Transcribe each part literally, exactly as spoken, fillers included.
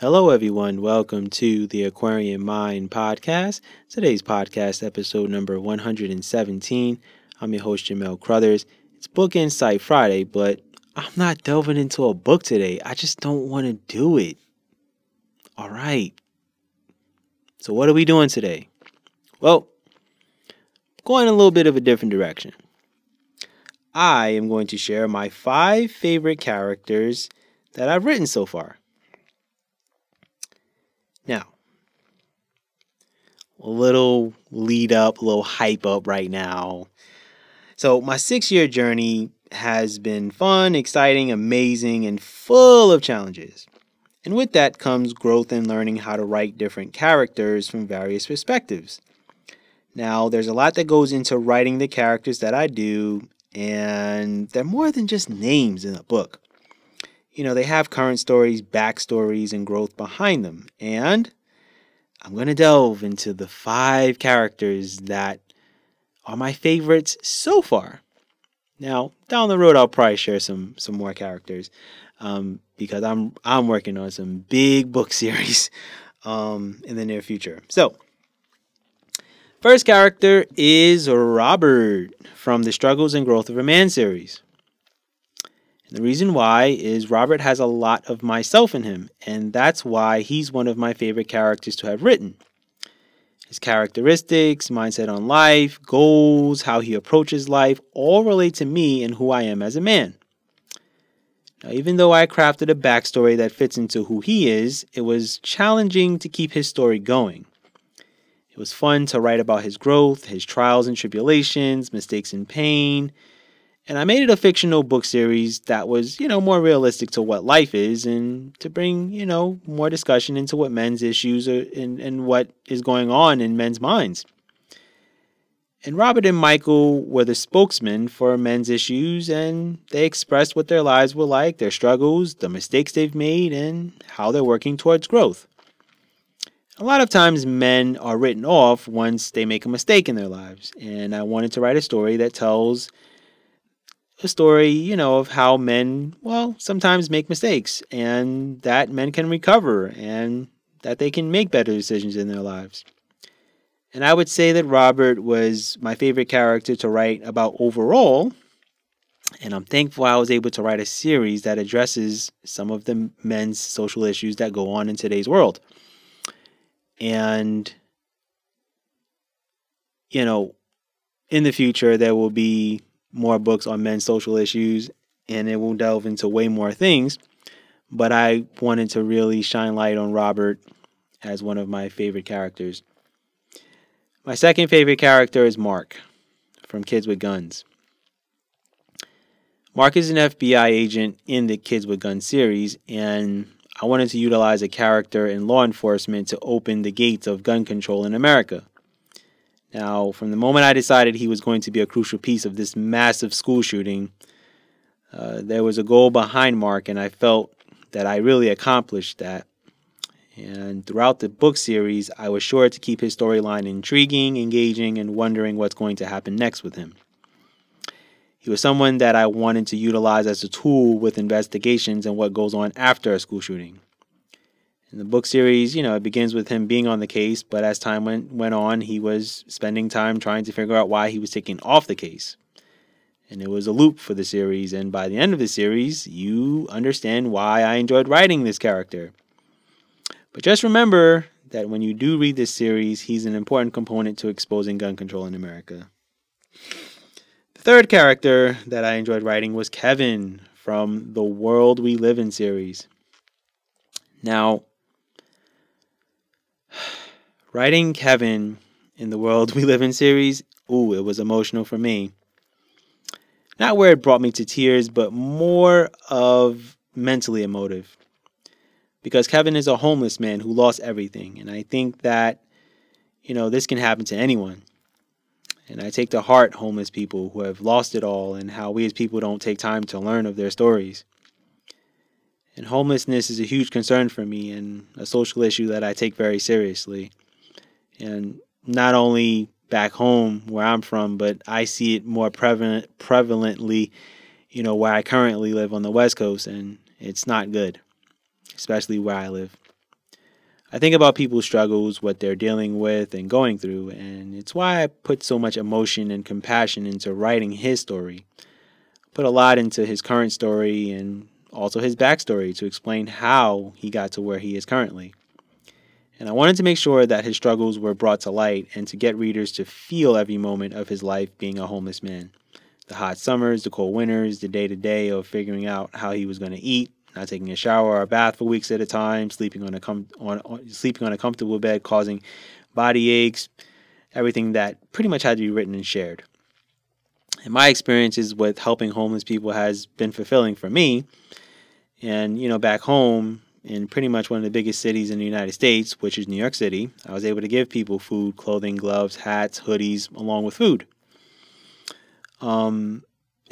Hello, everyone. Welcome to the Aquarian Mind Podcast. Today's podcast episode number one hundred seventeen. I'm your host, Jamel Crothers. It's Book Insight Friday, but I'm not delving into a book today. I just don't want to do it. All right. So what are we doing today? Well, going a little bit of a different direction. I am going to share my five favorite characters that I've written so far. Now, a little lead up, a little hype up right now. So my six-year journey has been fun, exciting, amazing, and full of challenges. And with that comes growth in learning how to write different characters from various perspectives. Now, there's a lot that goes into writing the characters that I do, and they're more than just names in a book. You know, they have current stories, backstories, and growth behind them. And I'm going to delve into the five characters that are my favorites so far. Now, down the road, I'll probably share some some more characters um, because I'm I'm working on some big book series um, in the near future. So, first character is Robert from the Struggles and Growth of a Man series. The reason why is Robert has a lot of myself in him, and that's why he's one of my favorite characters to have written. His characteristics, mindset on life, goals, how he approaches life, all relate to me and who I am as a man. Now, even though I crafted a backstory that fits into who he is, it was challenging to keep his story going. It was fun to write about his growth, his trials and tribulations, mistakes and pain. And I made it a fictional book series that was, you know, more realistic to what life is and to bring, you know, more discussion into what men's issues are and, and what is going on in men's minds. And Robert and Michael were the spokesmen for men's issues, and they expressed what their lives were like, their struggles, the mistakes they've made, and how they're working towards growth. A lot of times men are written off once they make a mistake in their lives. And I wanted to write a story that tells a story, you know, of how men, well, sometimes make mistakes, and that men can recover and that they can make better decisions in their lives. And I would say that Robert was my favorite character to write about overall. And I'm thankful I was able to write a series that addresses some of the men's social issues that go on in today's world. And, you know, in the future, there will be more books on men's social issues, and it will delve into way more things. But I wanted to really shine light on Robert as one of my favorite characters. My second favorite character is Mark from Kids with Guns. Mark is an F B I agent in the Kids with Guns series, and I wanted to utilize a character in law enforcement to open the gates of gun control in America. Now, from the moment I decided he was going to be a crucial piece of this massive school shooting, uh, there was a goal behind Mark, and I felt that I really accomplished that. And throughout the book series, I was sure to keep his storyline intriguing, engaging, and wondering what's going to happen next with him. He was someone that I wanted to utilize as a tool with investigations and what goes on after a school shooting. In the book series, you know, it begins with him being on the case, but as time went, went on, he was spending time trying to figure out why he was taken off the case. And it was a loop for the series, and by the end of the series, you understand why I enjoyed writing this character. But just remember that when you do read this series, he's an important component to exposing gun control in America. The third character that I enjoyed writing was Kevin from The World We Live In series. Now, writing Kevin in The World We Live In series, ooh, it was emotional for me. Not where it brought me to tears, but more of mentally emotive. Because Kevin is a homeless man who lost everything. And I think that, you know, this can happen to anyone. And I take to heart homeless people who have lost it all and how we as people don't take time to learn of their stories. And homelessness is a huge concern for me and a social issue that I take very seriously. And not only back home where I'm from, but I see it more prevalent, prevalently, you know, where I currently live on the West Coast, and it's not good, especially where I live. I think about people's struggles, what they're dealing with and going through, and it's why I put so much emotion and compassion into writing his story. I put a lot into his current story and also his backstory to explain how he got to where he is currently. And I wanted to make sure that his struggles were brought to light and to get readers to feel every moment of his life being a homeless man. The hot summers, the cold winters, the day-to-day of figuring out how he was going to eat, not taking a shower or a bath for weeks at a time, sleeping on a com- on, on sleeping on a comfortable bed, causing body aches, everything that pretty much had to be written and shared. And my experiences with helping homeless people has been fulfilling for me. And, you know, back home in pretty much one of the biggest cities in the United States, which is New York City, I was able to give people food, clothing, gloves, hats, hoodies, along with food. Um...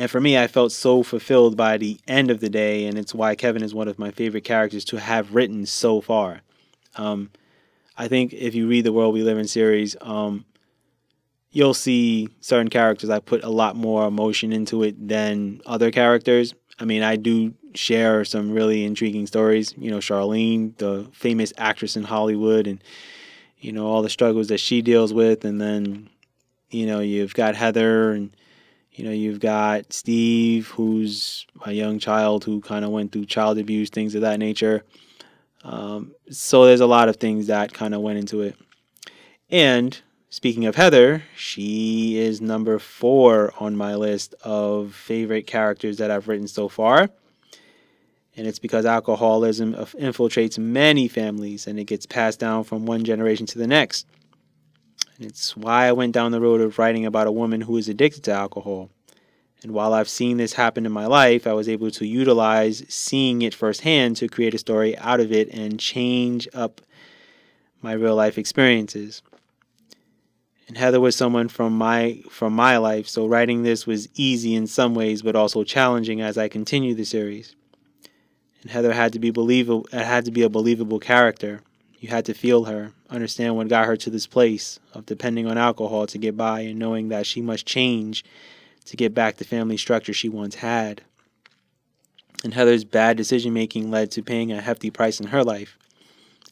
And for me, I felt so fulfilled by the end of the day, and it's why Kevin is one of my favorite characters to have written so far. Um, I think if you read The World We Live In series, um, you'll see certain characters I put a lot more emotion into it than other characters. I mean, I do share some really intriguing stories. You know, Charlene, the famous actress in Hollywood, and, you know, all the struggles that she deals with. And then, you know, you've got Heather, and you know, you've got Steve, who's a young child who kind of went through child abuse, things of that nature. Um, so there's a lot of things that kind of went into it. And speaking of Heather, she is number four on my list of favorite characters that I've written so far. And it's because alcoholism infiltrates many families and it gets passed down from one generation to the next. It's why I went down the road of writing about a woman who is addicted to alcohol. And while I've seen this happen in my life, I was able to utilize seeing it firsthand to create a story out of it and change up my real life experiences. And Heather was someone from my from my life, so writing this was easy in some ways, but also challenging as I continue the series. And Heather had to be believable, had to be a believable character. You had to feel her, understand what got her to this place of depending on alcohol to get by and knowing that she must change to get back the family structure she once had. And Heather's bad decision-making led to paying a hefty price in her life.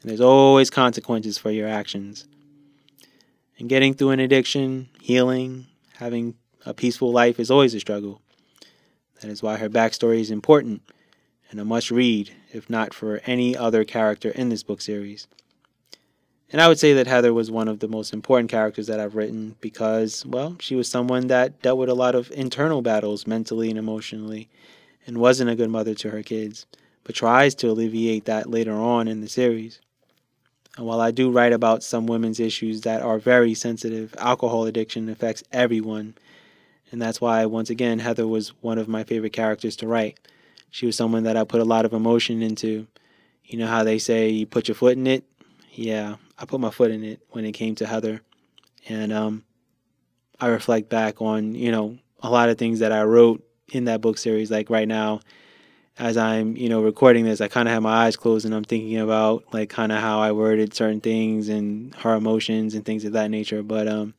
And there's always consequences for your actions. And getting through an addiction, healing, having a peaceful life is always a struggle. That is why her backstory is important. And a must read, if not for any other character in this book series. And I would say that Heather was one of the most important characters that I've written because, well, she was someone that dealt with a lot of internal battles mentally and emotionally and wasn't a good mother to her kids, but tries to alleviate that later on in the series. And while I do write about some women's issues that are very sensitive, alcohol addiction affects everyone. And that's why, once again, Heather was one of my favorite characters to write. She was someone that I put a lot of emotion into. You know how they say you put your foot in it? Yeah, I put my foot in it when it came to Heather. And um, I reflect back on, you know, a lot of things that I wrote in that book series. Like right now, as I'm, you know, recording this, I kind of have my eyes closed and I'm thinking about like kind of how I worded certain things and her emotions and things of that nature. But um,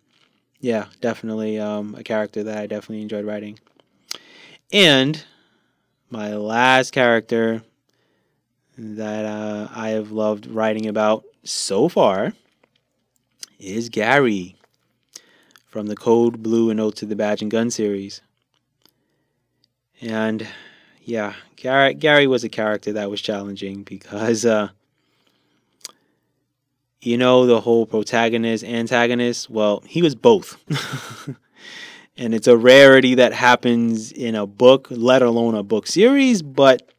yeah, definitely um, a character that I definitely enjoyed writing. And my last character that uh, I have loved writing about so far is Gary from the Cold Blue and Oath to the Badge and Gun series. And yeah, Gary, Gary was a character that was challenging because, uh, you know, the whole protagonist, antagonist, well, he was both. And it's a rarity that happens in a book, let alone a book series. But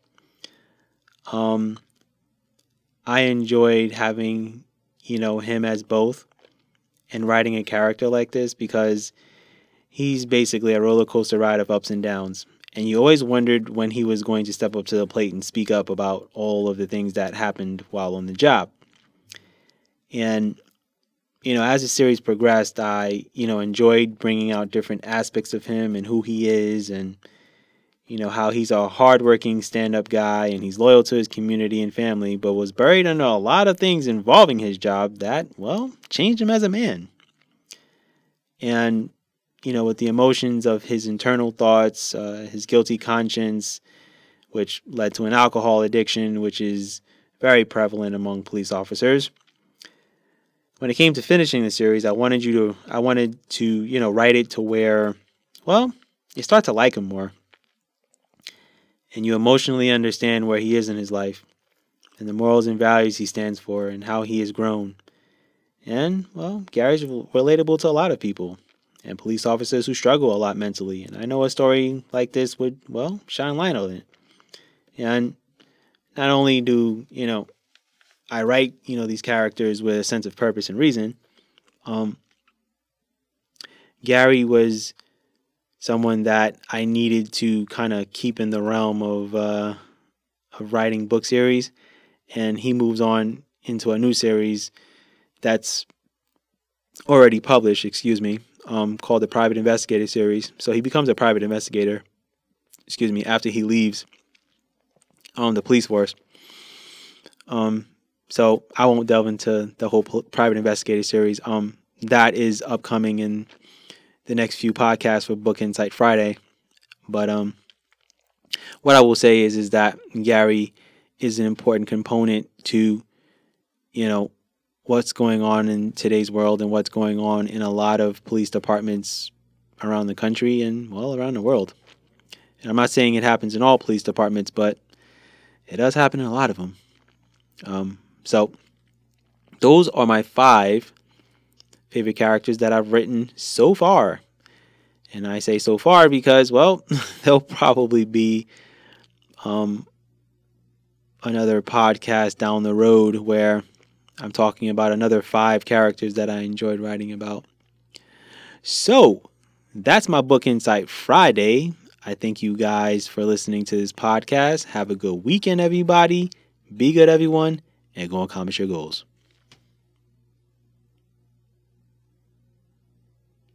um, I enjoyed having, you know, him as both and writing a character like this because he's basically a roller coaster ride of ups and downs. And you always wondered when he was going to step up to the plate and speak up about all of the things that happened while on the job. And you know, as the series progressed, I, you know, enjoyed bringing out different aspects of him and who he is and, you know, how he's a hardworking stand-up guy and he's loyal to his community and family, but was buried under a lot of things involving his job that, well, changed him as a man. And, you know, with the emotions of his internal thoughts, uh, his guilty conscience, which led to an alcohol addiction, which is very prevalent among police officers. When it came to finishing the series, I wanted you to, I wanted to, you know, write it to where, well, you start to like him more. And you emotionally understand where he is in his life and the morals and values he stands for and how he has grown. And, well, Gary's relatable to a lot of people and police officers who struggle a lot mentally. And I know a story like this would, well, shine light on it. And not only do, you know, I write, you know, these characters with a sense of purpose and reason. Um, Gary was someone that I needed to kind of keep in the realm of, uh, of writing book series. And he moves on into a new series that's already published, excuse me, um, called the Private Investigator Series. So he becomes a private investigator, excuse me, after he leaves um, the police force. Um, So I won't delve into the whole Private Investigator Series. Um, that is upcoming in the next few podcasts for Book Insight Friday. But um, what I will say is is that Gary is an important component to, you know, what's going on in today's world and what's going on in a lot of police departments around the country and, well, around the world. And I'm not saying it happens in all police departments, but it does happen in a lot of them. Um. So those are my five favorite characters that I've written so far. And I say so far because, well, there'll probably be um, another podcast down the road where I'm talking about another five characters that I enjoyed writing about. So that's my Book Insight Friday. I thank you guys for listening to this podcast. Have a good weekend, everybody. Be good, everyone. And go and accomplish your goals.